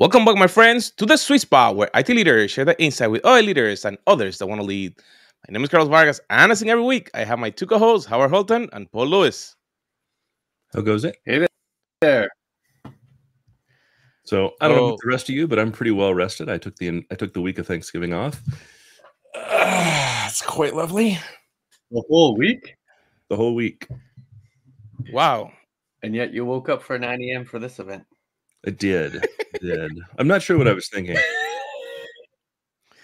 Welcome back, my friends, to the Sweet Spot, where IT leaders share the insight with OI leaders and others that want to lead. My name is Carlos Vargas, and as in every week, I have my two co-hosts, Howard Holton and Paul Lewis. How goes it? Hey there. So I don't know about the rest of you, but I'm pretty well rested. I took the week of Thanksgiving off. It's quite lovely. The whole week? The whole week. Wow. And yet you woke up for 9 a.m. for this event. I did. I'm not sure what I was thinking.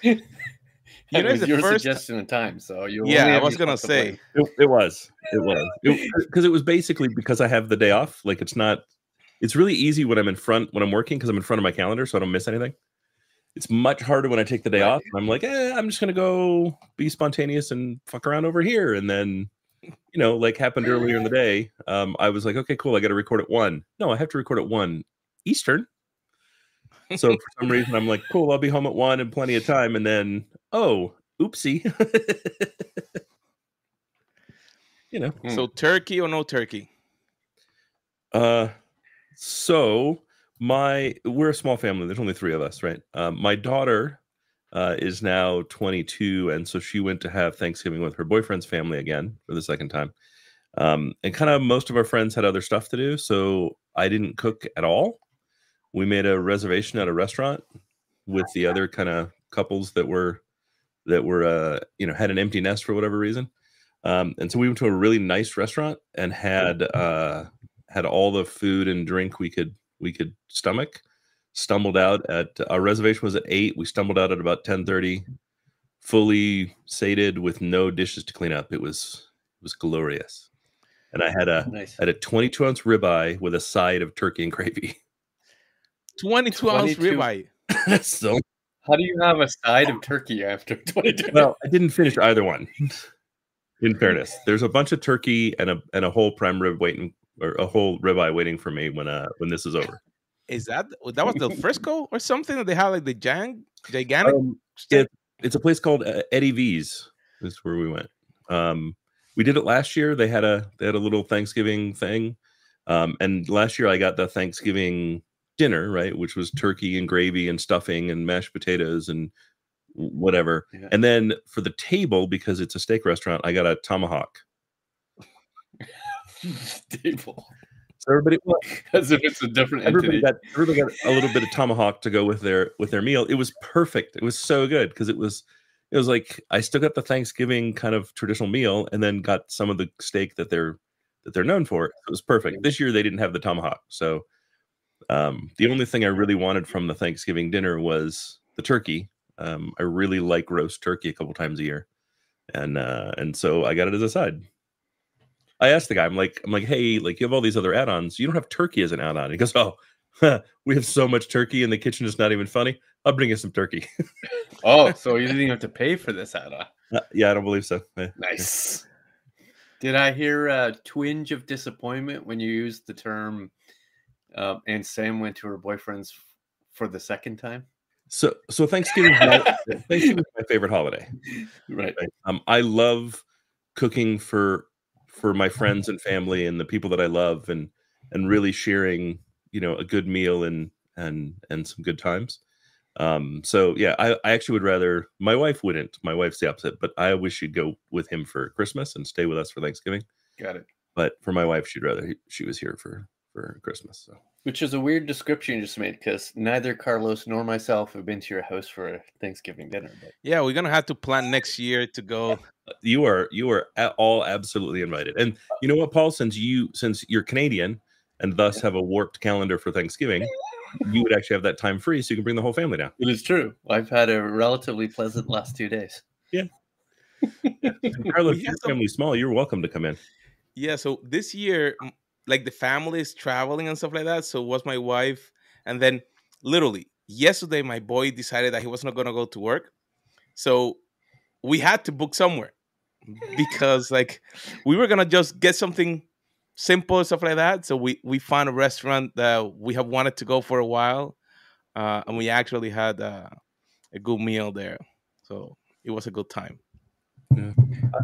You know, it's your first suggestion in time, so you. Yeah, I was gonna say it was because it was basically because I have the day off. Like it's really easy when I'm working because I'm in front of my calendar, so I don't miss anything. It's much harder when I take the day off. And I'm like, I'm just gonna go be spontaneous and fuck around over here, and then, you know, like happened earlier in the day. I was like, okay, cool, I got to record at 1. No, I have to record at 1 Eastern. So for some reason, I'm like, cool, I'll be home at 1 in plenty of time. And then, oh, oopsie. You know. So turkey or no turkey? So we're a small family. There's only 3 of us, right? My daughter is now 22. And so she went to have Thanksgiving with her boyfriend's family again for the second time. And kind of most of our friends had other stuff to do. So I didn't cook at all. We made a reservation at a restaurant with the other kind of couples that were you know, had an empty nest for whatever reason, and so we went to a really nice restaurant and had all the food and drink we could stomach. Stumbled out at our reservation was at 8. We stumbled out at about 10:30, fully sated with no dishes to clean up. It was glorious, and I had a 22-ounce ribeye with a side of turkey and gravy. 22-ounce ribeye. So, how do you have a side of turkey after 22? Well, I didn't finish either one. In fairness, there's a bunch of turkey and a whole prime rib waiting, or a whole ribeye waiting for me when this is over. Is that was the Frisco or something that they had, like the gigantic? It's a place called Eddie V's. That's where we went. We did it last year. They had a little Thanksgiving thing, and last year I got the Thanksgiving dinner, right, which was turkey and gravy and stuffing and mashed potatoes and whatever. Yeah. And then for the table, because it's a steak restaurant, I got a tomahawk. Table. So everybody, well, as if it's a different entity. Everybody got a little bit of tomahawk to go with their meal. It was perfect. It was so good because it was like I still got the Thanksgiving kind of traditional meal and then got some of the steak that they're known for. It was perfect. This year they didn't have the tomahawk, so. The only thing I really wanted from the Thanksgiving dinner was the turkey. I really like roast turkey a couple times a year, and so I got it as a side. I asked the guy, I'm like, hey, like, you have all these other add-ons, you don't have turkey as an add-on. He goes, we have so much turkey in the kitchen, it's not even funny. I'll bring you some turkey. Oh, so you didn't even have to pay for this add-on? Yeah, I don't believe so. Nice. Did I hear a twinge of disappointment when you used the term? And Sam went to her boyfriend's for the second time. So Thanksgiving is my favorite holiday. Right. I love cooking for my friends and family and the people that I love, and really sharing, you know, a good meal and some good times. So yeah, I actually would rather, my wife wouldn't. My wife's the opposite, but I wish she'd go with him for Christmas and stay with us for Thanksgiving. Got it. But for my wife, she'd rather she was here for Christmas, so. Which is a weird description you just made, because neither Carlos nor myself have been to your house for a Thanksgiving dinner. But. Yeah, we're gonna have to plan next year to go. You are all absolutely invited, and you know what, Paul? Since you're Canadian and thus have a warped calendar for Thanksgiving, you would actually have that time free, so you can bring the whole family down. It is true. I've had a relatively pleasant last 2 days. Yeah, Carlos, your family's small. You're welcome to come in. Yeah. So this year. Like the family is traveling and stuff like that. So was my wife. And then literally yesterday, my boy decided that he was not going to go to work. So we had to book somewhere because like we were going to just get something simple and stuff like that. So we found a restaurant that we have wanted to go for a while. And we actually had a good meal there. So it was a good time. Yeah.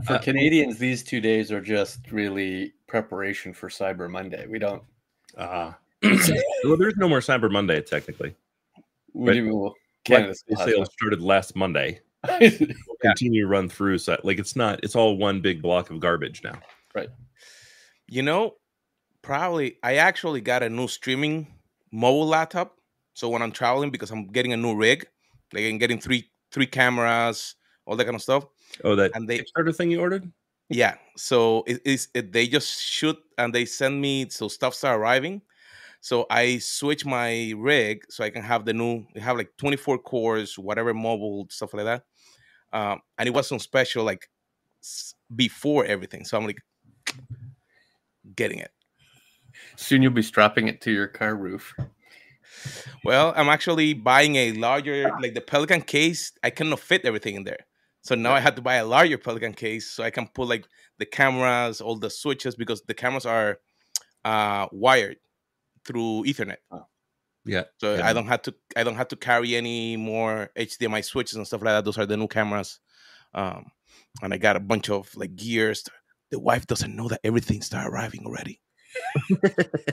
For Canadians, these 2 days are just really preparation for Cyber Monday. We don't. Well, there's no more Cyber Monday technically. Canada's sales started last Monday. We'll continue to run through. So like it's not, it's all one big block of garbage now. Right. You know, probably I actually got a new streaming mobile laptop. So when I'm traveling, because I'm getting a new rig, like I'm getting three cameras, all that kind of stuff. Oh, that Kickstarter thing you ordered? Yeah. So they just shoot and they send me, so stuff start arriving. So I switch my rig so I can have the new, I have like 24 cores, whatever mobile, stuff like that. And it was on special like before everything. So I'm like getting it. Soon you'll be strapping it to your car roof. Well, I'm actually buying a larger, like the Pelican case, I cannot fit everything in there. So now I had to buy a larger Pelican case so I can put like the cameras, all the switches, because the cameras are wired through Ethernet. Oh. Yeah. So yeah. I don't have to carry any more HDMI switches and stuff like that. Those are the new cameras. And I got a bunch of like gears. The wife doesn't know that everything started arriving already.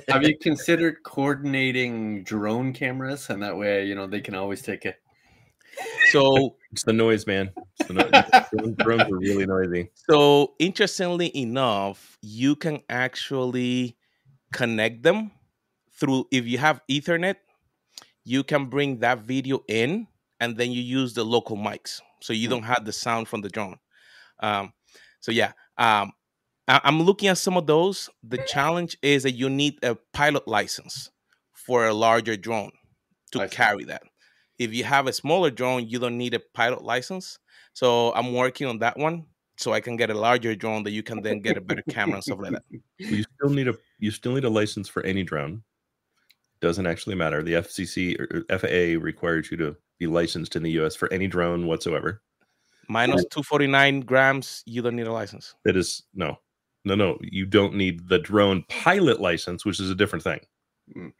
Have you considered coordinating drone cameras? And that way, you know, they can always take it. So it's the noise, man. Drones are really noisy. So interestingly enough, you can actually connect them through, if you have Ethernet, you can bring that video in and then you use the local mics. So you don't have the sound from the drone. So yeah, I'm looking at some of those. The challenge is that you need a pilot license for a larger drone to carry that. If you have a smaller drone, you don't need a pilot license. So I'm working on that one so I can get a larger drone that you can then get a better camera and stuff like that. You still need a license for any drone. Doesn't actually matter. The FCC or FAA requires you to be licensed in the US for any drone whatsoever. Minus 249 grams, you don't need a license. It is no. You don't need the drone pilot license, which is a different thing. Mm.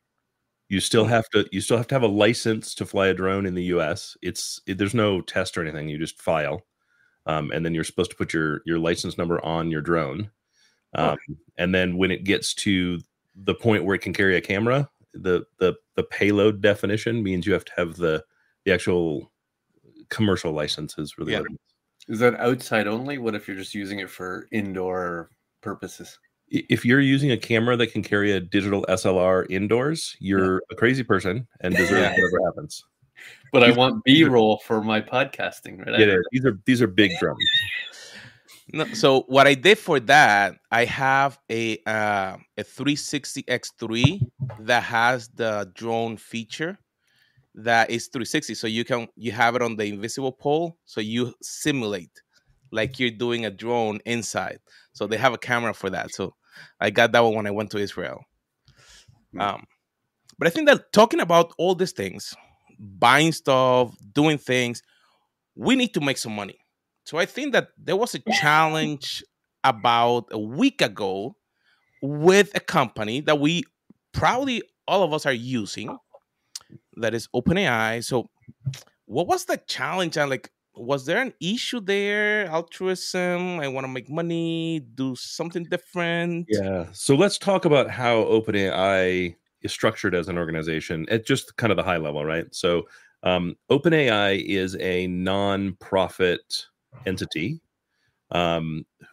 You still have to have a license to fly a drone in the U.S. There's no test or anything. You just file, and then you're supposed to put your license number on your drone, and then when it gets to the point where it can carry a camera, the payload definition means you have to have the actual commercial licenses. Really, yeah. Is that outside only? What if you're just using it for indoor purposes? If you're using a camera that can carry a digital SLR indoors, you're a crazy person and deserve whatever happens. But I want B-roll for my podcasting, right? Yeah, these are big drums. No, so what I did for that, I have a 360 X3 that has the drone feature that is 360. So you have it on the invisible pole, so you simulate like you're doing a drone inside. So they have a camera for that. So I got that one when I went to Israel. But I think that talking about all these things, buying stuff, doing things, we need to make some money. So I think that there was a challenge about a week ago with a company that we probably all of us are using, that is OpenAI. So what was the challenge? And like, was there an issue there? Altruism? I want to make money, do something different. Yeah. So let's talk about how OpenAI is structured as an organization at just kind of the high level, right? So OpenAI is a nonprofit entity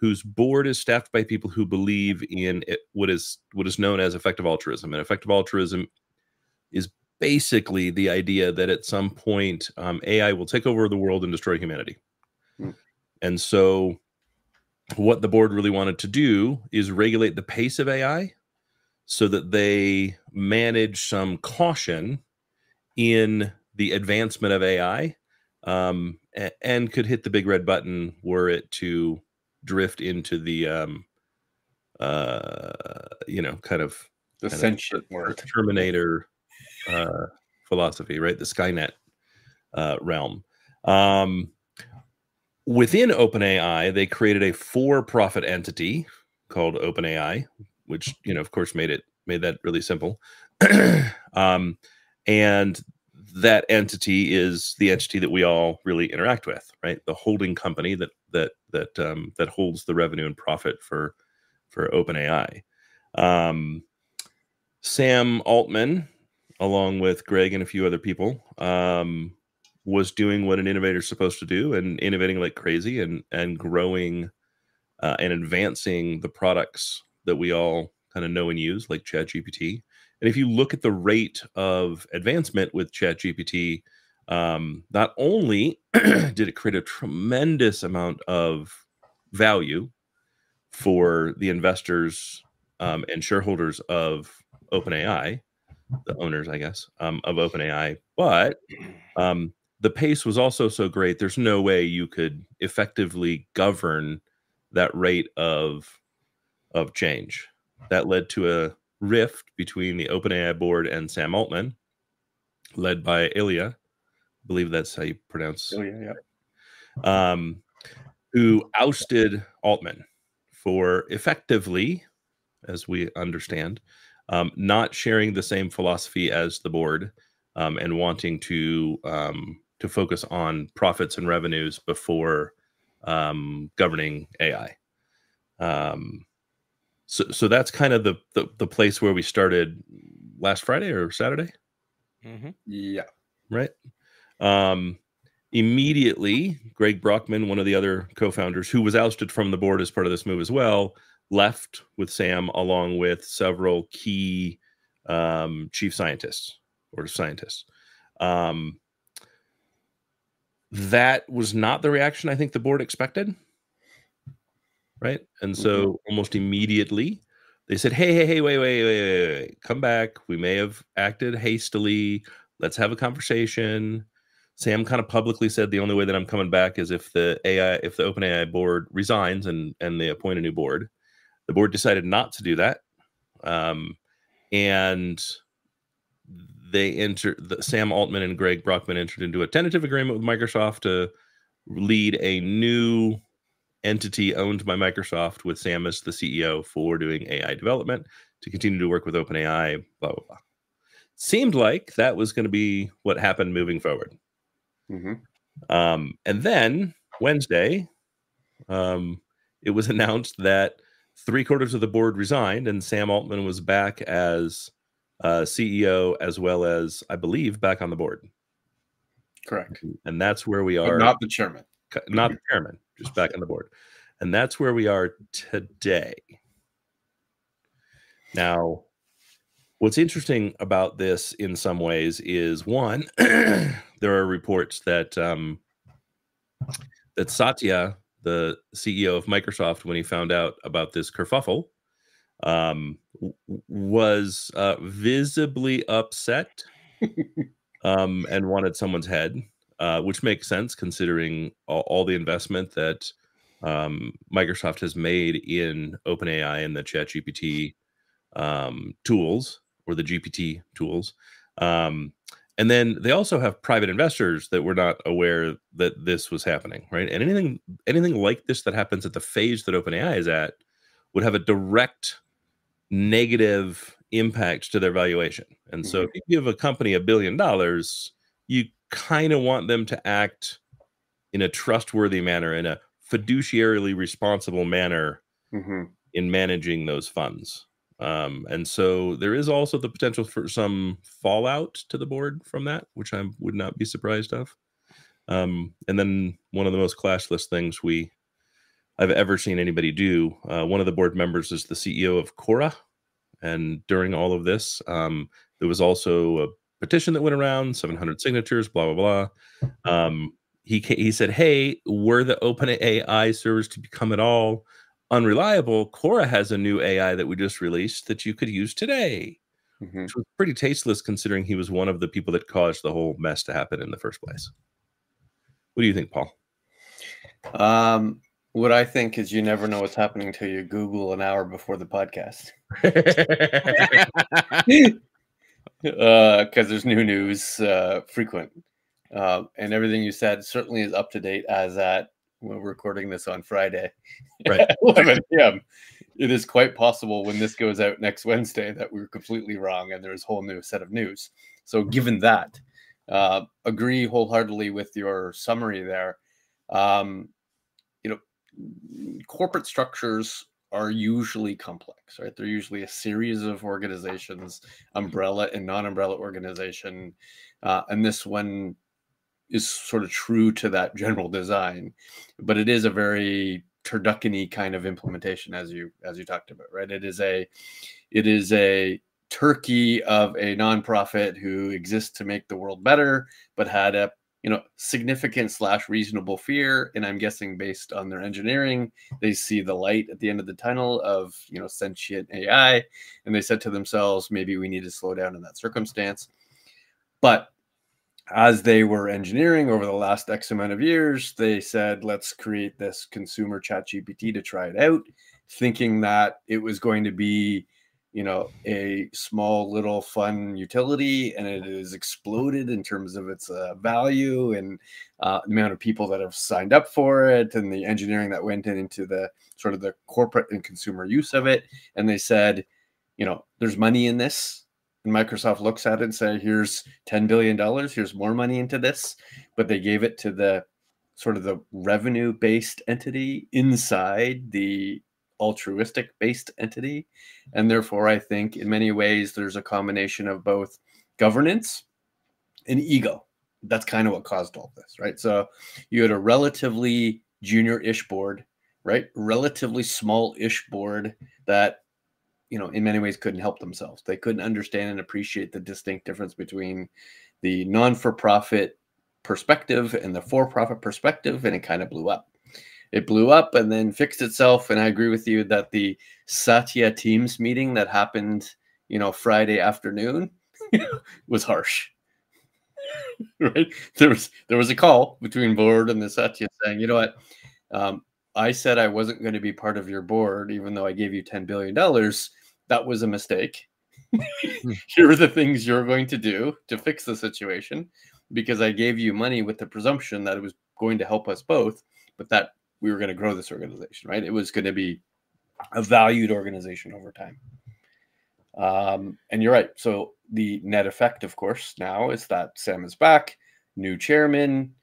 whose board is staffed by people who believe in what is known as effective altruism. And effective altruism is basically the idea that at some point AI will take over the world and destroy humanity. Mm. And so what the board really wanted to do is regulate the pace of AI so that they manage some caution in the advancement of AI and could hit the big red button were it to drift into the, kind of the sentient word Terminator philosophy, right? The Skynet realm. Within OpenAI, they created a for-profit entity called OpenAI, which, you know, of course, made that really simple. And that entity is the entity that we all really interact with, right? The holding company that holds the revenue and profit for OpenAI. Sam Altman, along with Greg and a few other people, was doing what an innovator is supposed to do and innovating like crazy and growing and advancing the products that we all kind of know and use, like ChatGPT. And if you look at the rate of advancement with ChatGPT, not only did it create a tremendous amount of value for the investors and shareholders of OpenAI, the owners, I guess, of OpenAI, but the pace was also so great, there's no way you could effectively govern that rate of change. That led to a rift between the OpenAI board and Sam Altman, led by Ilya. I believe that's how you pronounce it. Ilya, yeah. Who ousted Altman for effectively, as we understand, not sharing the same philosophy as the board and wanting to focus on profits and revenues before governing AI. So that's kind of the place where we started last Friday or Saturday. Mm-hmm. Yeah. Right. Immediately, Greg Brockman, one of the other co-founders who was ousted from the board as part of this move as well, left with Sam along with several key chief scientists or scientists. That was not the reaction I think the board expected. Right. And so almost immediately they said, hey, wait, come back. We may have acted hastily. Let's have a conversation. Sam kind of publicly said the only way that I'm coming back is if the OpenAI board resigns and they appoint a new board. The board decided not to do that. And they Sam Altman and Greg Brockman entered into a tentative agreement with Microsoft to lead a new entity owned by Microsoft with Sam as the CEO for doing AI development to continue to work with OpenAI, blah, blah, blah. Seemed like that was going to be what happened moving forward. Mm-hmm. And then Wednesday, it was announced that 3/4 of the board resigned and Sam Altman was back as CEO, as well as, I believe, back on the board. Correct. And that's where we are. But not the chairman. Not the chairman, just back on the board. And that's where we are today. Now, what's interesting about this in some ways is, one, there are reports that that Satya, the CEO of Microsoft, when he found out about this kerfuffle, was visibly upset and wanted someone's head, which makes sense considering all the investment that Microsoft has made in OpenAI and the ChatGPT tools, or the GPT tools. And then they also have private investors that were not aware that this was happening, right? And anything like this that happens at the phase that OpenAI is at would have a direct negative impact to their valuation. And so if you give a company $1 billion, you kind of want them to act in a trustworthy manner, in a fiduciarily responsible manner in managing those funds. And so there is also the potential for some fallout to the board from that, which I would not be surprised of. And then one of the most clashless things I've ever seen anybody do, one of the board members is the CEO of Quora. And during all of this, there was also a petition that went around, 700 signatures, blah, blah, blah. He said, hey, were the OpenAI servers to become at all unreliable, Quora has a new AI that we just released that you could use today, which was pretty tasteless considering he was one of the people that caused the whole mess to happen in the first place. What do you think, Paul? What I think is you never know what's happening till you Google an hour before the podcast. Because there's new news frequent. And everything you said certainly is up to date as at we're recording this on Friday, right? At 11 p.m. It is quite possible when this goes out next Wednesday that we were completely wrong and there's a whole new set of news. So given that, agree wholeheartedly with your summary there. Corporate structures are usually complex, right? They're usually a series of organizations, umbrella and non-umbrella organization. And this one is sort of true to that general design, but it is a very turducken-y kind of implementation, as you talked about, right? It is a turkey of a nonprofit who exists to make the world better, but had a significant / reasonable fear. And I'm guessing based on their engineering, they see the light at the end of the tunnel of, sentient AI. And they said to themselves, maybe we need to slow down in that circumstance. But as they were engineering over the last X amount of years, they said, let's create this consumer ChatGPT to try it out, thinking that it was going to be a small little fun utility, and it has exploded in terms of its value and the amount of people that have signed up for it and the engineering that went into the sort of the corporate and consumer use of it. And they said, there's money in this. And Microsoft looks at it and says, here's $10 billion, here's more money into this. But they gave it to the sort of the revenue-based entity inside the altruistic based entity. And therefore, I think in many ways, there's a combination of both governance and ego. That's kind of what caused all this, right? So you had a relatively junior-ish board, right? Relatively small-ish board that, in many ways couldn't help themselves. They couldn't understand and appreciate the distinct difference between the non-for-profit perspective and the for-profit perspective. And it kind of blew up. It blew up and then fixed itself. And I agree with you that the Satya Teams meeting that happened, Friday afternoon was harsh, right? There was a call between board and the Satya saying, you know what? I said I wasn't going to be part of your board, even though I gave you $10 billion. That was a mistake. Here are the things you're going to do to fix the situation, because I gave you money with the presumption that it was going to help us both, but that we were going to grow this organization, right? It was going to be a valued organization over time. And you're right. So the net effect, of course, now is that Sam is back, new chairman.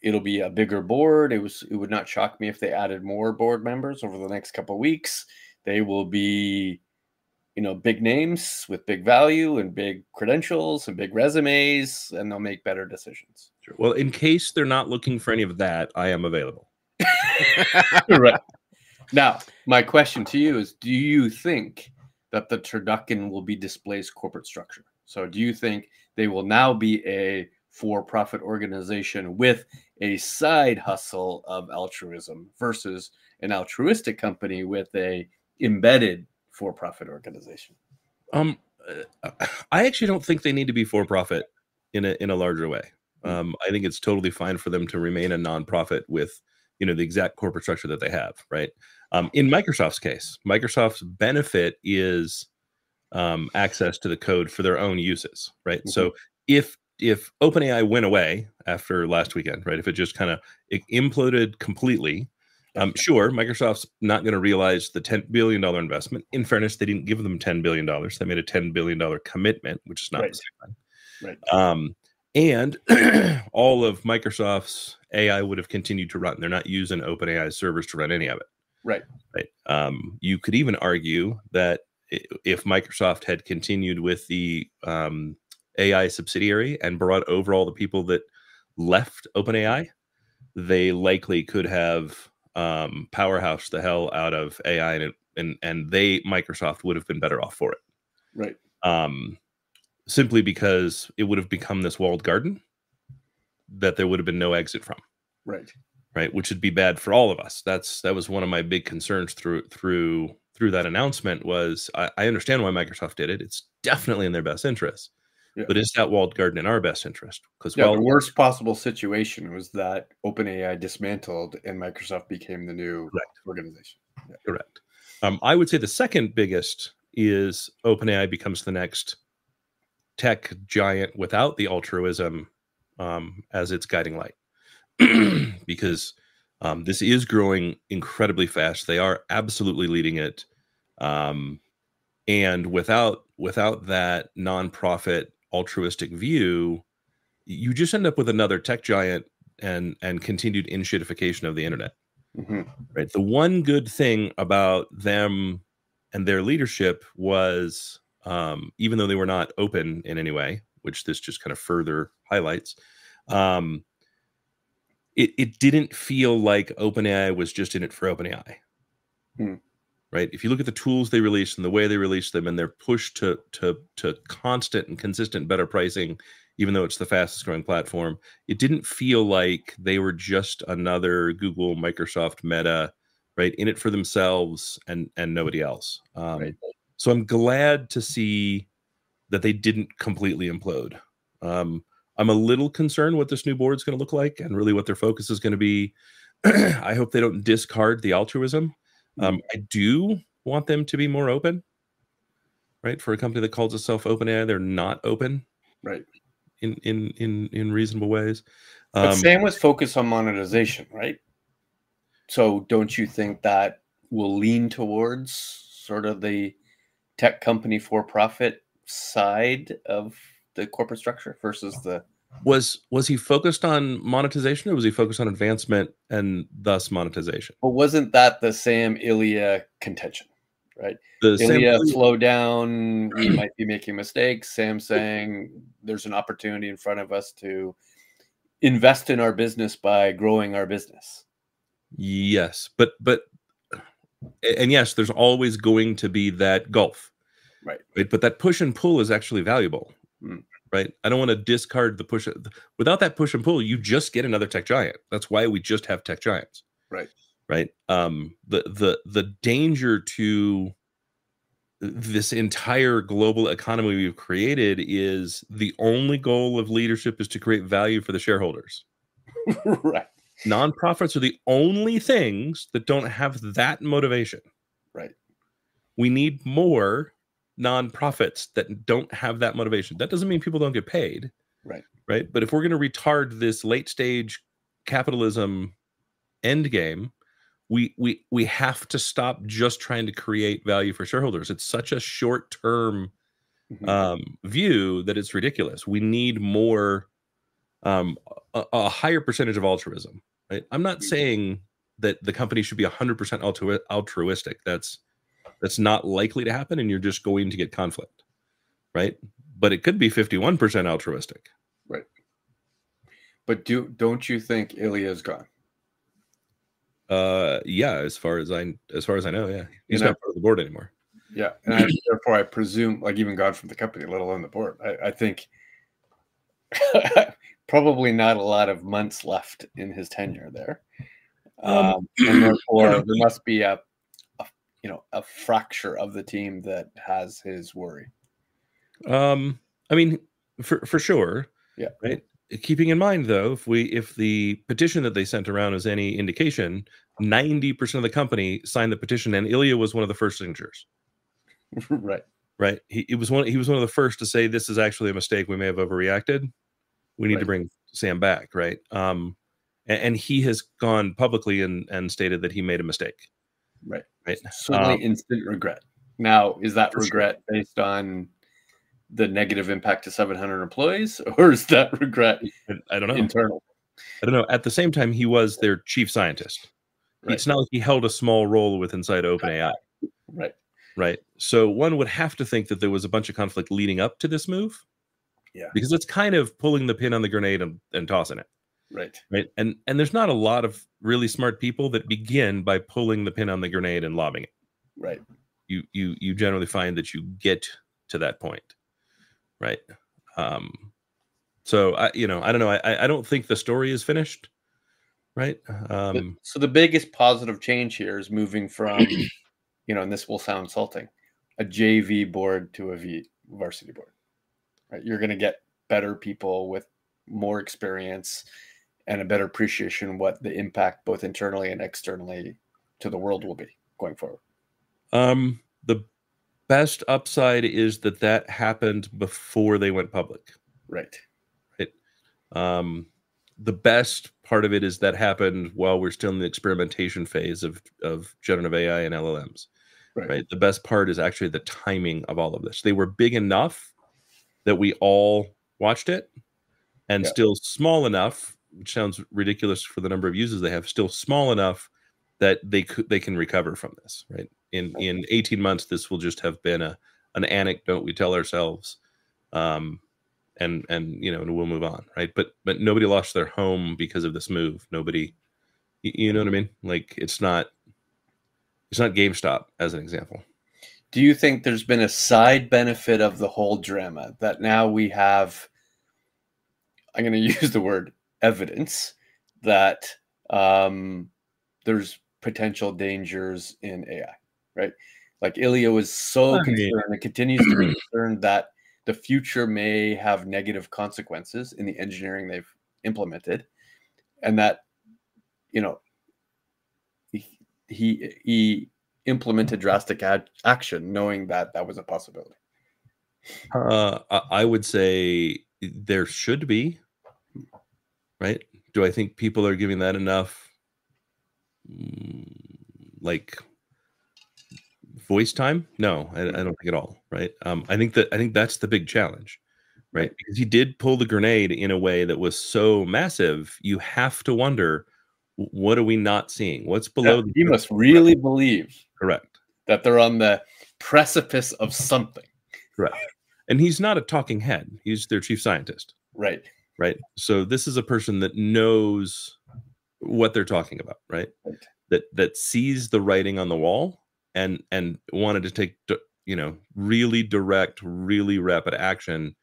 It'll be a bigger board. It would not shock me if they added more board members over the next couple of weeks. They will be, big names with big value and big credentials and big resumes, and they'll make better decisions. Sure. Well, in case they're not looking for any of that, I am available. Right. Now, my question to you is, do you think that the turducken will be displaced corporate structure? So do you think they will now be a for-profit organization with a side hustle of altruism versus an altruistic company with a embedded for-profit organization? I actually don't think they need to be for-profit in a larger way. I think it's totally fine for them to remain a nonprofit with the exact corporate structure that they have, right? In Microsoft's case, Microsoft's benefit is access to the code for their own uses, right? Mm-hmm. So if OpenAI went away after last weekend, right? If it just kind of imploded completely, sure, Microsoft's not going to realize the $10 billion investment. In fairness, they didn't give them $10 billion. They made a $10 billion commitment, which is not the same thing. Right. And all of Microsoft's AI would have continued to run. They're not using OpenAI servers to run any of it. Right. Right. You could even argue that if Microsoft had continued with the AI subsidiary and brought over all the people that left OpenAI, they likely could have powerhoused the hell out of AI, and Microsoft would have been better off for it. Right. Simply because it would have become this walled garden that there would have been no exit from. Right. Right. Which would be bad for all of us. That was one of my big concerns through that announcement was, I understand why Microsoft did it. It's definitely in their best interest. Yeah. But is that walled garden in our best interest? Because the worst possible situation was that OpenAI dismantled and Microsoft became the new organization. Yeah. Correct. I would say the second biggest is OpenAI becomes the next tech giant without the altruism as its guiding light. Because this is growing incredibly fast. They are absolutely leading it. And without that nonprofit altruistic view, you just end up with another tech giant and continued in-shittification of the internet. Mm-hmm. Right. The one good thing about them and their leadership was, even though they were not open in any way, which this just kind of further highlights, it didn't feel like OpenAI was just in it for OpenAI. Hmm. Right. If you look at the tools they released and the way they released them and their push to constant and consistent better pricing, even though it's the fastest growing platform, it didn't feel like they were just another Google, Microsoft, Meta, right, in it for themselves and nobody else. Right. So I'm glad to see that they didn't completely implode. I'm a little concerned what this new board's going to look like and really what their focus is going to be. I hope they don't discard the altruism. I do want them to be more open, right? For a company that calls itself OpenAI, they're not open, right? In reasonable ways. But Sam was focused on monetization, right? So don't you think that will lean towards sort of the tech company for profit side of the corporate structure versus the? Was he focused on monetization, or was he focused on advancement and thus monetization? Well, wasn't that the Sam Ilya contention, right? Ilya, slow down, we might be making mistakes. Sam saying there's an opportunity in front of us to invest in our business by growing our business. Yes, but and yes, there's always going to be that gulf, right? But that push and pull is actually valuable. Mm. Right. I don't want to discard the push. Without that push and pull, you just get another tech giant. That's why we just have tech giants. Right. Right. The danger to this entire global economy we've created is the only goal of leadership is to create value for the shareholders. Right. Nonprofits are the only things that don't have that motivation. Right. We need more nonprofits that don't have that motivation. That doesn't mean people don't get paid, right? Right. But if we're going to retard this late stage capitalism end game, we have to stop just trying to create value for shareholders. It's such a short term view that it's ridiculous. We need more, a higher percentage of altruism. Right. I'm not saying that the company should be 100% altruistic. That's not likely to happen, and you're just going to get conflict, right? But it could be 51% altruistic. Right. But don't you think Ilya's gone? Yeah, as far as I know, yeah. He's not part of the board anymore. Yeah, and therefore I presume, like, even gone from the company, let alone the board. I think probably not a lot of months left in his tenure there. And therefore there must be a fracture of the team that has his worry. I mean, for sure. Yeah. Right. Keeping in mind, though, if the petition that they sent around is any indication, 90% of the company signed the petition, and Ilya was one of the first signatures. Right. Right. He was one of the first to say, this is actually a mistake. We may have overreacted. We need to bring Sam back. Right. And he has gone publicly and stated that he made a mistake. Right. Right. Certainly instant regret. Now, is that regret based on the negative impact to 700 employees, or is that regret I don't know. Internal? I don't know. At the same time, he was their chief scientist. Right. It's not like he held a small role with inside OpenAI. Right. Right. So one would have to think that there was a bunch of conflict leading up to this move. Yeah. Because it's kind of pulling the pin on the grenade and tossing it. Right. Right. And there's not a lot of really smart people that begin by pulling the pin on the grenade and lobbing it. Right. You generally find that you get to that point. Right. So I don't know. I don't think the story is finished. Right. So the biggest positive change here is moving from, and this will sound insulting, a JV board to a varsity board. Right. You're going to get better people with more experience and a better appreciation what the impact both internally and externally to the world will be going forward. The best upside is that happened before they went public. Right. Right. The best part of it is that happened while we're still in the experimentation phase of generative AI and LLMs. Right. Right. The best part is actually the timing of all of this. They were big enough that we all watched it, and still small enough, which sounds ridiculous for the number of users they have, still small enough that they can recover from this, right? In 18 months, this will just have been an anecdote we tell ourselves, and we'll move on, right? But nobody lost their home because of this move. Nobody, you know what I mean? Like it's not GameStop as an example. Do you think there's been a side benefit of the whole drama that now we have? I'm going to use the word evidence that there's potential dangers in AI, right? Like Ilya was concerned and continues to be concerned that the future may have negative consequences in the engineering they've implemented, and that he implemented drastic action knowing that that was a possibility. I would say there should be, right? Do I think people are giving that enough like voice time? No, I don't think at all, right? I think that's the big challenge, right? Because he did pull the grenade in a way that was so massive, you have to wonder, what are we not seeing? What's below? He must really believe, correct, that they're on the precipice of something, correct? And he's not a talking head; he's their chief scientist, right? Right. So this is a person that knows what they're talking about, right? That sees the writing on the wall and wanted to take really direct, really rapid action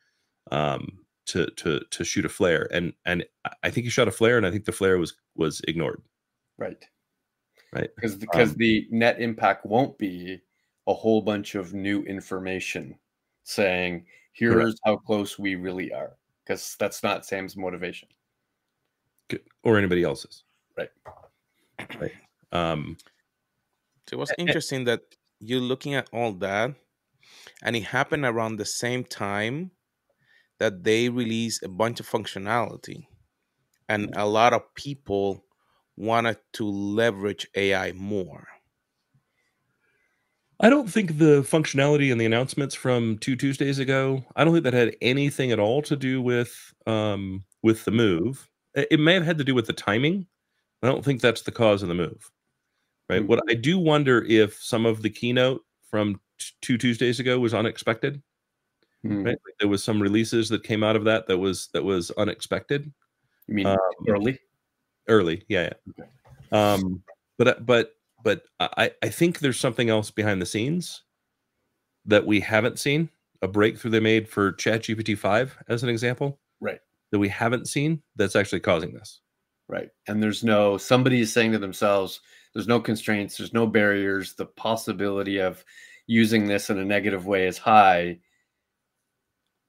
to shoot a flare, and I think he shot a flare, and I think the flare was ignored, right, because the net impact won't be a whole bunch of new information saying here's how close we really are, because that's not Sam's motivation or anybody else's, right. So it was interesting that you're looking at all that, and it happened around the same time that they released a bunch of functionality, and a lot of people wanted to leverage AI more. I don't think the functionality and the announcements from 2 Tuesdays ago, I don't think that had anything at all to do with the move. It may have had to do with the timing. I don't think that's the cause of the move, right? Mm-hmm. What I do wonder if some of the keynote from 2 Tuesdays ago was unexpected. Mm-hmm. Right? There was some releases that came out of that was unexpected. You mean early? Yeah. Okay. But I think there's something else behind the scenes that we haven't seen. A breakthrough they made for ChatGPT 5, as an example, right? That we haven't seen. That's actually causing this, right? And somebody is saying to themselves, "There's no constraints. There's no barriers. The possibility of using this in a negative way is high.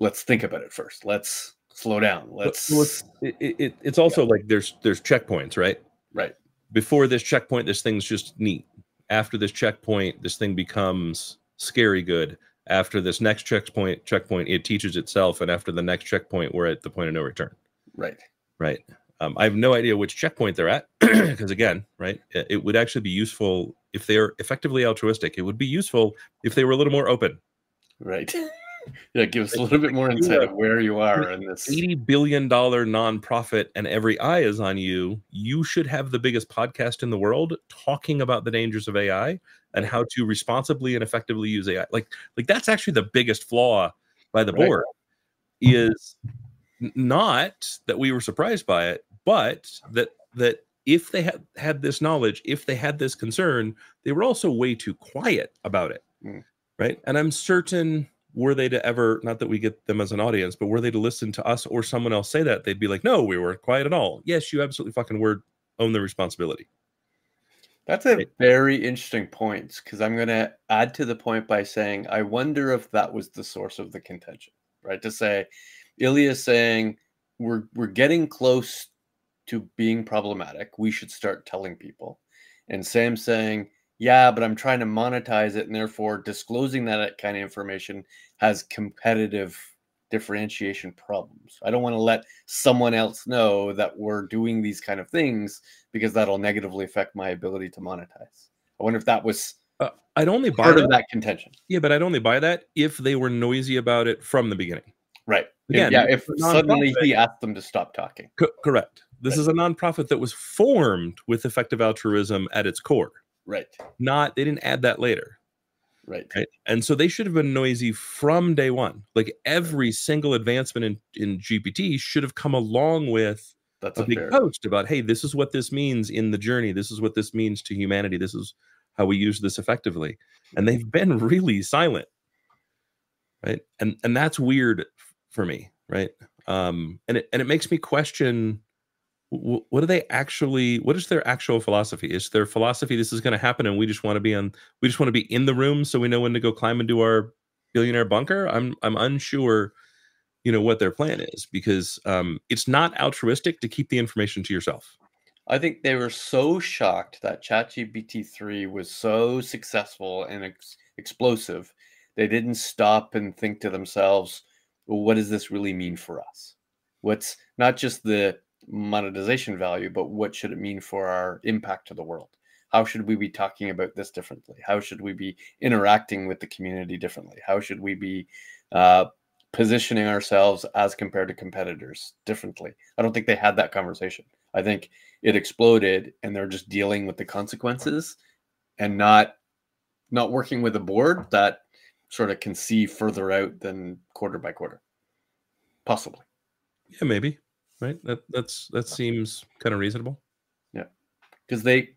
Let's think about it first. Let's slow down. It's also like there's checkpoints, right? Right. Before this checkpoint, this thing's just neat. After this checkpoint, this thing becomes scary good. After this next checkpoint, it teaches itself, and after the next checkpoint, we're at the point of no return. Right. I have no idea which checkpoint they're at, because again, right, it would actually be useful if they're effectively altruistic. It would be useful if they were a little more open. Right. Yeah, give us a little bit more insight of where you are in this $80 billion nonprofit, and every eye is on you. You should have the biggest podcast in the world talking about the dangers of AI and how to responsibly and effectively use AI. Like that's actually the biggest flaw by the board, is not that we were surprised by it, but that if they had this knowledge, if they had this concern, they were also way too quiet about it, right? And I'm certain, were they to ever, not that we get them as an audience, but were they to listen to us or someone else say that, they'd be like, no, we weren't quiet at all. Yes, you absolutely fucking own the responsibility. That's a very interesting point, because I'm going to add to the point by saying, I wonder if that was the source of the contention, right? To say, Ilya's saying, we're getting close to being problematic. We should start telling people. And Sam's saying, yeah, but I'm trying to monetize it, and therefore disclosing that kind of information has competitive differentiation problems. I don't want to let someone else know that we're doing these kind of things, because that'll negatively affect my ability to monetize. I wonder if that was I'd only buy part of that contention. Yeah, but I'd only buy that if they were noisy about it from the beginning. Right. Again, if suddenly he asked them to stop talking. Correct. This is a nonprofit that was formed with effective altruism at its core. Right. Not, they didn't add that later. Right. Right. And so they should have been noisy from day one. Like every single advancement in GPT should have come along with a big post about, hey, this is what this means in the journey. This is what this means to humanity. This is how we use this effectively. And they've been really silent. Right. And that's weird for me. Right. And it makes me question, what do they actually, what is their actual philosophy? Is their philosophy, this is going to happen and we just want to be on, we just want to be in the room so we know when to go climb into our billionaire bunker? I'm unsure, you know, what their plan is, because it's not altruistic to keep the information to yourself. I think they were so shocked that ChatGPT 3 was so successful and explosive. They didn't stop and think to themselves, well, what does this really mean for us? What's not just the monetization value, but what should it mean for our impact to the world? How should we be talking about this differently? How should we be interacting with the community differently? How should we be positioning ourselves as compared to competitors differently? I don't think they had that conversation. I think it exploded and they're just dealing with the consequences and not working with a board that sort of can see further out than quarter by quarter, possibly. Yeah, maybe. Right. That seems kind of reasonable. Yeah. Because they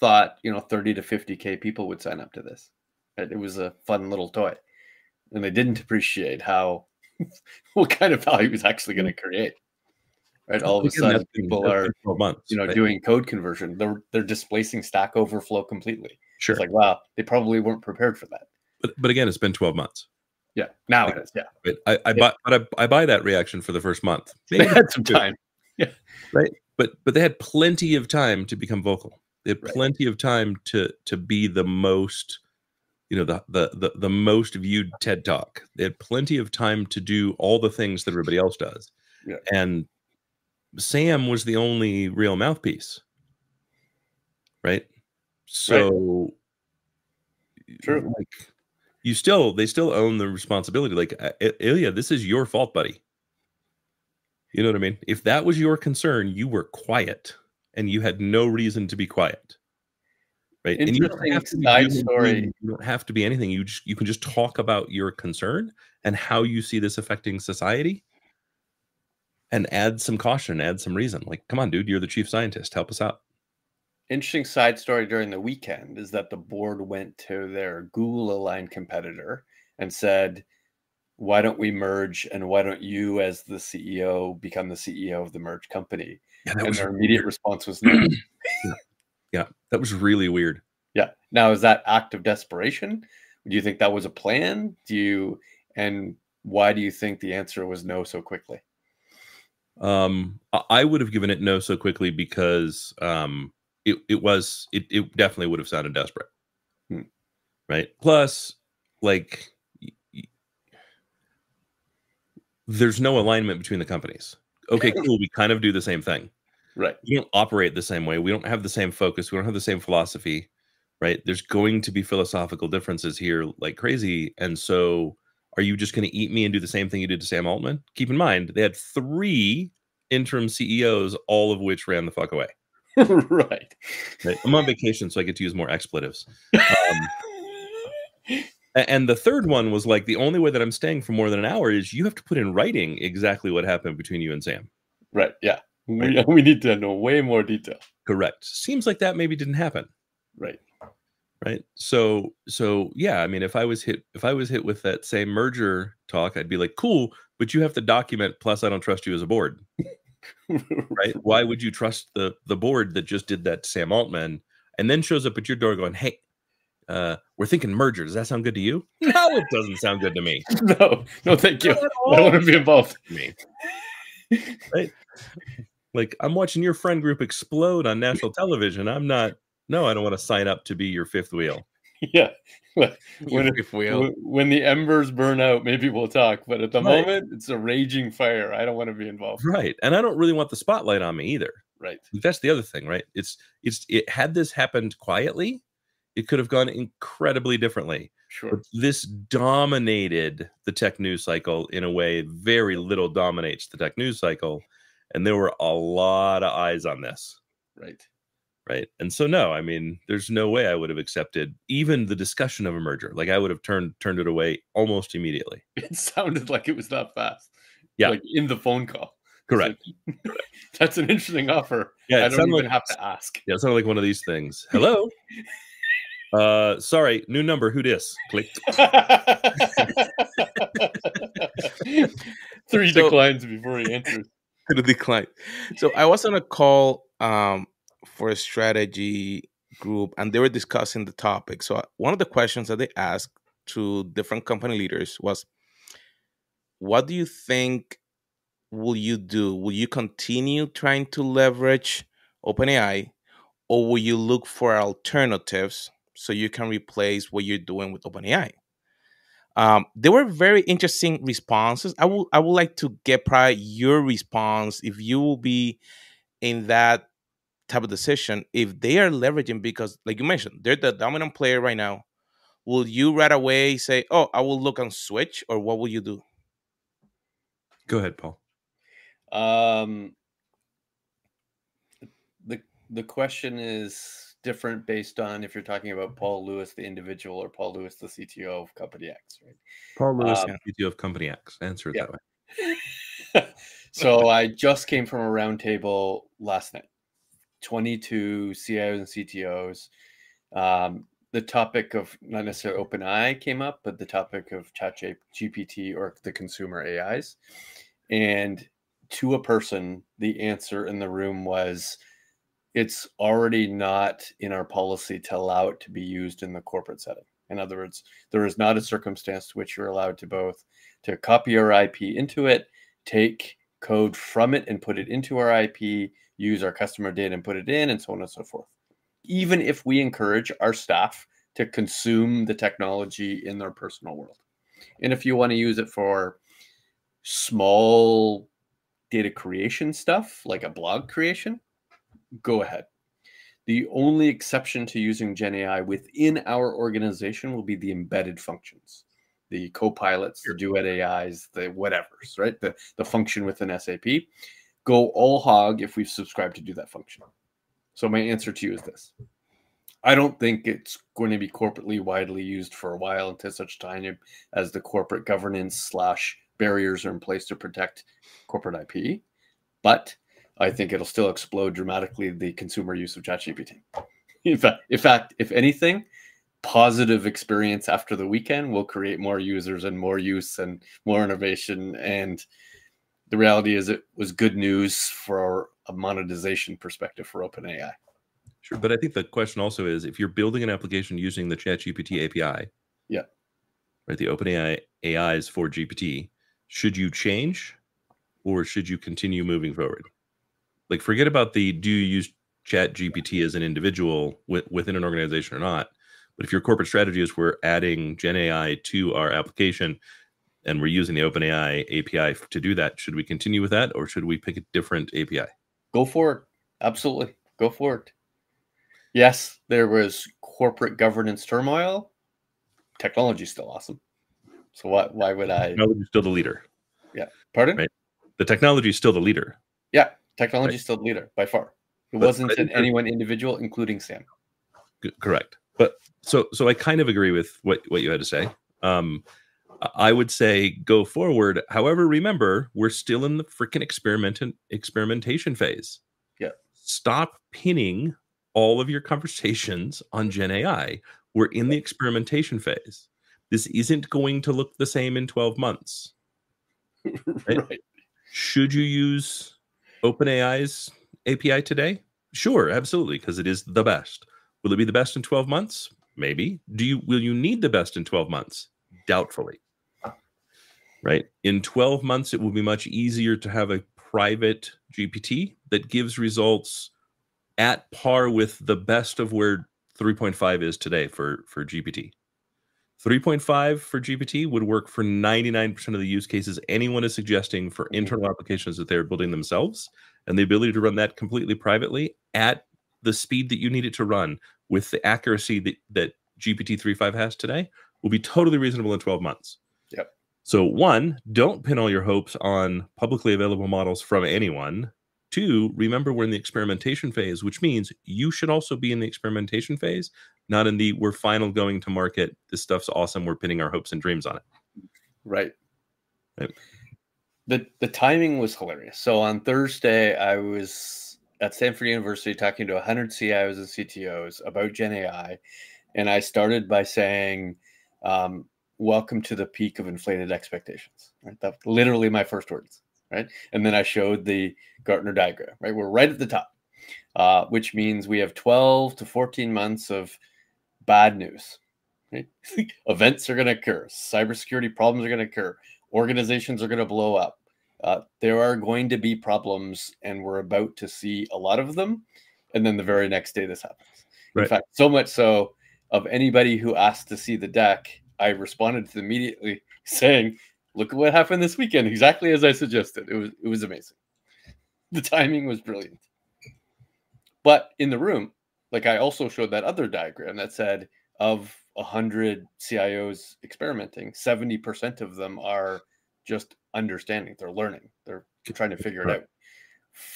thought, you know, 30 to 50K people would sign up to this. It was a fun little toy. And they didn't appreciate how what kind of value it was actually going to create. Right. All of a sudden people are, you know, doing code conversion. They're displacing Stack Overflow completely. Sure. It's like, wow, they probably weren't prepared for that. But again, it's been 12 months. Yeah, now it is. Yeah, right. I buy that reaction for the first month. They had some time, yeah, right. But they had plenty of time to become vocal. They had plenty of time to be the most, you know, the most viewed TED Talk. They had plenty of time to do all the things that everybody else does. Yeah. And Sam was the only real mouthpiece, right? So, true. Like, they still own the responsibility. Like, Ilya, this is your fault, buddy. You know what I mean? If that was your concern, you were quiet and you had no reason to be quiet. Right. And you don't have to be you don't have to be anything. You can just talk about your concern and how you see this affecting society and add some caution, add some reason. Like, come on, dude, you're the chief scientist. Help us out. Interesting side story during the weekend is that the board went to their Google-aligned competitor and said, why don't we merge and why don't you as the CEO become the CEO of the merged company? Yeah, and their immediate response was no. Yeah, that was really weird. Yeah. Now, is that act of desperation? Do you think that was a plan? And why do you think the answer was no so quickly? I would have given it no so quickly because it definitely would have sounded desperate. Right. Plus, like, there's no alignment between the companies. Okay, cool. We kind of do the same thing. Right. We don't operate the same way. We don't have the same focus. We don't have the same philosophy. Right. There's going to be philosophical differences here like crazy. And so are you just going to eat me and do the same thing you did to Sam Altman? Keep in mind, they had 3 interim CEOs, all of which ran the fuck away. Right. I'm on vacation, so I get to use more expletives. And the third one was like, the only way that I'm staying for more than an hour is you have to put in writing exactly what happened between you and Sam. Right. Yeah. We need to know way more detail. Correct. Seems like that maybe didn't happen. Right. Right. So yeah, I mean, if I was hit with that same merger talk, I'd be like, cool, but you have to document. Plus, I don't trust you as a board. Right? Why would you trust the board that just did that to Sam Altman and then shows up at your door going, hey, we're thinking merger. Does that sound good to you? No, it doesn't sound good to me. No, thank you. I don't want to be involved. Right? Like, I'm watching your friend group explode on national television. I don't want to sign up to be your fifth wheel. Yeah. When the embers burn out, maybe we'll talk. But at the moment, it's a raging fire. I don't want to be involved. Right. And I don't really want the spotlight on me either. Right. That's the other thing, right? It had this happened quietly, it could have gone incredibly differently. Sure. But this dominated the tech news cycle in a way very little dominates the tech news cycle. And there were a lot of eyes on this. Right. Right. And so, no, I mean, there's no way I would have accepted even the discussion of a merger. Like, I would have turned it away almost immediately. It sounded like it was that fast. Yeah. Like in the phone call. Correct. Like, that's an interesting offer. Yeah, I don't even have to ask. Yeah, it sounded like one of these things. Hello. Sorry, new number. Who dis? Click. Three declines before he enters. The decline. So I was on a call for a strategy group, and they were discussing the topic. So one of the questions that they asked to different company leaders was, what do you think will you do? Will you continue trying to leverage OpenAI, or will you look for alternatives so you can replace what you're doing with OpenAI? They were very interesting responses. I would like to get probably your response if you will be in that type of decision. If they are leveraging, because like you mentioned, they're the dominant player right now, will you right away say, oh, I will look on switch, or what will you do? Go ahead, Paul. The question is different based on if you're talking about Paul Lewis, the individual, or Paul Lewis, the CTO of Company X, right? Paul Lewis, CTO of Company X. Answer it that way. So I just came from a roundtable last night, 22 CIOs and CTOs. The topic of not necessarily OpenAI came up, but the topic of ChatGPT or the consumer AIs. And to a person, the answer in the room was, it's already not in our policy to allow it to be used in the corporate setting. In other words, there is not a circumstance to which you're allowed to both to copy our IP into it, take code from it and put it into our IP, use our customer data and put it in, and so on and so forth. Even if we encourage our staff to consume the technology in their personal world. And if you want to use it for small data creation stuff, like a blog creation, go ahead. The only exception to using Gen AI within our organization will be the embedded functions, the co-pilots, the Duet AIs, the whatevers, right? The function within SAP. Go all hog if we've subscribed to do that function. So my answer to you is this. I don't think it's going to be corporately widely used for a while until such time as the corporate governance / barriers are in place to protect corporate IP. But I think it'll still explode dramatically, the consumer use of ChatGPT. In fact, if anything, positive experience after the weekend will create more users and more use and more innovation. And the reality is, it was good news for a monetization perspective for OpenAI. Sure, but I think the question also is, if you're building an application using the ChatGPT API, yeah, right, the OpenAI AIs for GPT, should you change or should you continue moving forward? Like, forget about the, do you use ChatGPT as an individual within an organization or not? But if your corporate strategy is, we're adding Gen AI to our application and we're using the OpenAI API to do that, should we continue with that or should we pick a different API? Go for it. Absolutely. Go for it. Yes, there was corporate governance turmoil. Technology is still awesome. So why would I? Technology is still the leader. Yeah. Pardon? Right. The technology is still the leader. Yeah. Technology is still the leader by far. But wasn't in any one individual, including Sam. Correct. But so I kind of agree with what you had to say. I would say go forward. However, remember, we're still in the freaking experimentation phase. Yeah. Stop pinning all of your conversations on Gen AI. We're in the experimentation phase. This isn't going to look the same in 12 months. Right? Right. Should you use OpenAI's API today? Sure, absolutely, because it is the best. Will it be the best in 12 months? Maybe. Will you need the best in 12 months? Doubtfully. Right? In 12 months, it will be much easier to have a private GPT that gives results at par with the best of where 3.5 is today for GPT. 3.5 for GPT would work for 99% of the use cases anyone is suggesting for internal applications that they're building themselves, and the ability to run that completely privately at the speed that you need it to run with the accuracy that GPT-3.5 has today will be totally reasonable in 12 months. Yep. So one, don't pin all your hopes on publicly available models from anyone. Two, remember we're in the experimentation phase, which means you should also be in the experimentation phase, not in the we're final going to market. This stuff's awesome. We're pinning our hopes and dreams on it. Right. The timing was hilarious. So on Thursday, I was at Stanford University talking to 100 CIOs and CTOs about Gen AI. And I started by saying, welcome to the peak of inflated expectations. Right? That's literally my first words. Right. And then I showed the Gartner diagram. Right. We're right at the top, which means we have 12 to 14 months of bad news. Right? Events are going to occur. Cybersecurity problems are going to occur. Organizations are going to blow up. There are going to be problems, and we're about to see a lot of them. And then the very next day, this happens. Right. In fact, so much so of anybody who asked to see the deck, I responded to them immediately saying, look at what happened this weekend, exactly as I suggested. It was amazing. The timing was brilliant. But in the room, like I also showed that other diagram that said of 100 CIOs experimenting, 70% of them are just understanding. They're learning. They're trying to figure it out.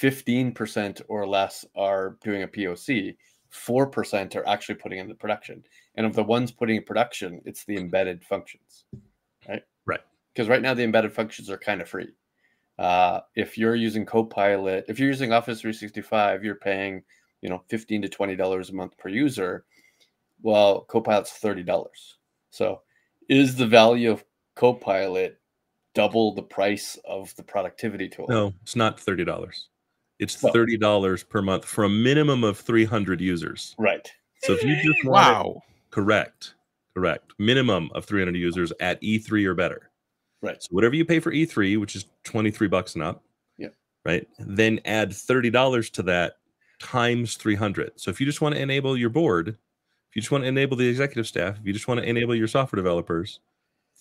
15% or less are doing a POC. 4% are actually putting into production. And of the ones putting in production, it's the embedded functions, right? Right. Because right now the embedded functions are kind of free. If you're using Copilot, if you're using Office 365, you're paying, $15 to $20 a month per user. Well, Copilot's $30. So is the value of Copilot double the price of the productivity tool? No, it's not $30. It's $30 per month for a minimum of 300 users. Right. So if you just correct. Minimum of 300 users at E3 or better. Right. So whatever you pay for E3, which is $23 and up, right? Then add $30 to that times 300. So if you just want to enable your board, if you just want to enable the executive staff, if you just want to enable your software developers,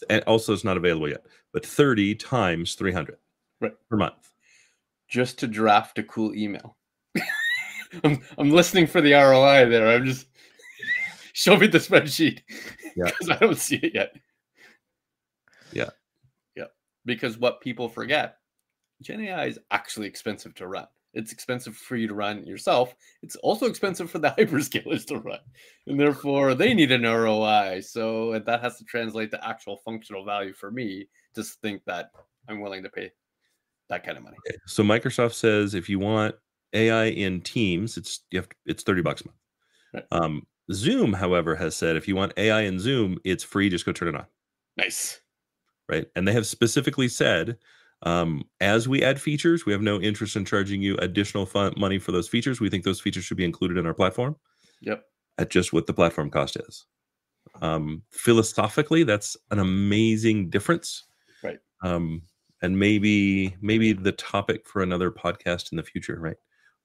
and also it's not available yet, but 30 times 300 per month. Just to draft a cool email. I'm listening for the ROI there. I'm just, show me the spreadsheet because I don't see it yet. Yeah. Because what people forget, Gen AI is actually expensive to run. It's expensive for you to run yourself. It's also expensive for the hyperscalers to run. And therefore, they need an ROI. So that has to translate to actual functional value for me to think that I'm willing to pay that kind of money. Okay. So Microsoft says if you want AI in Teams, it's $30 a month. Right. Zoom, however, has said if you want AI in Zoom, it's free. Just go turn it on. Nice. Right. And they have specifically said, as we add features, we have no interest in charging you additional money for those features. We think those features should be included in our platform. Yep. At just what the platform cost is. Philosophically, that's an amazing difference. Right. And maybe the topic for another podcast in the future, right?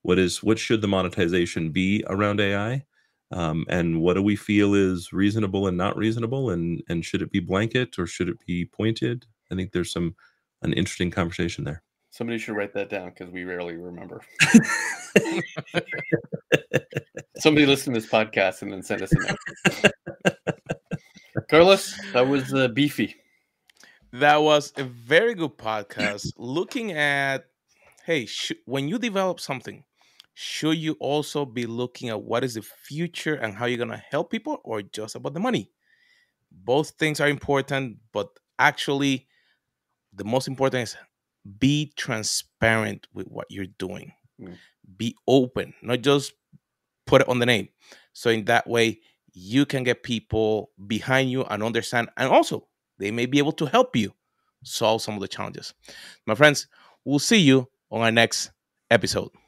What should the monetization be around AI? And what do we feel is reasonable and not reasonable? And should it be blanket or should it be pointed? I think there's an interesting conversation there. Somebody should write that down because we rarely remember. Somebody listen to this podcast and then send us a note. Carlos, that was beefy. That was a very good podcast. Looking at, hey, when you develop something, should you also be looking at what is the future and how you're going to help people or just about the money? Both things are important, but actually the most important is be transparent with what you're doing. Mm. Be open, not just put it on the name. So in that way, you can get people behind you and understand. And also, they may be able to help you solve some of the challenges. My friends, we'll see you on our next episode.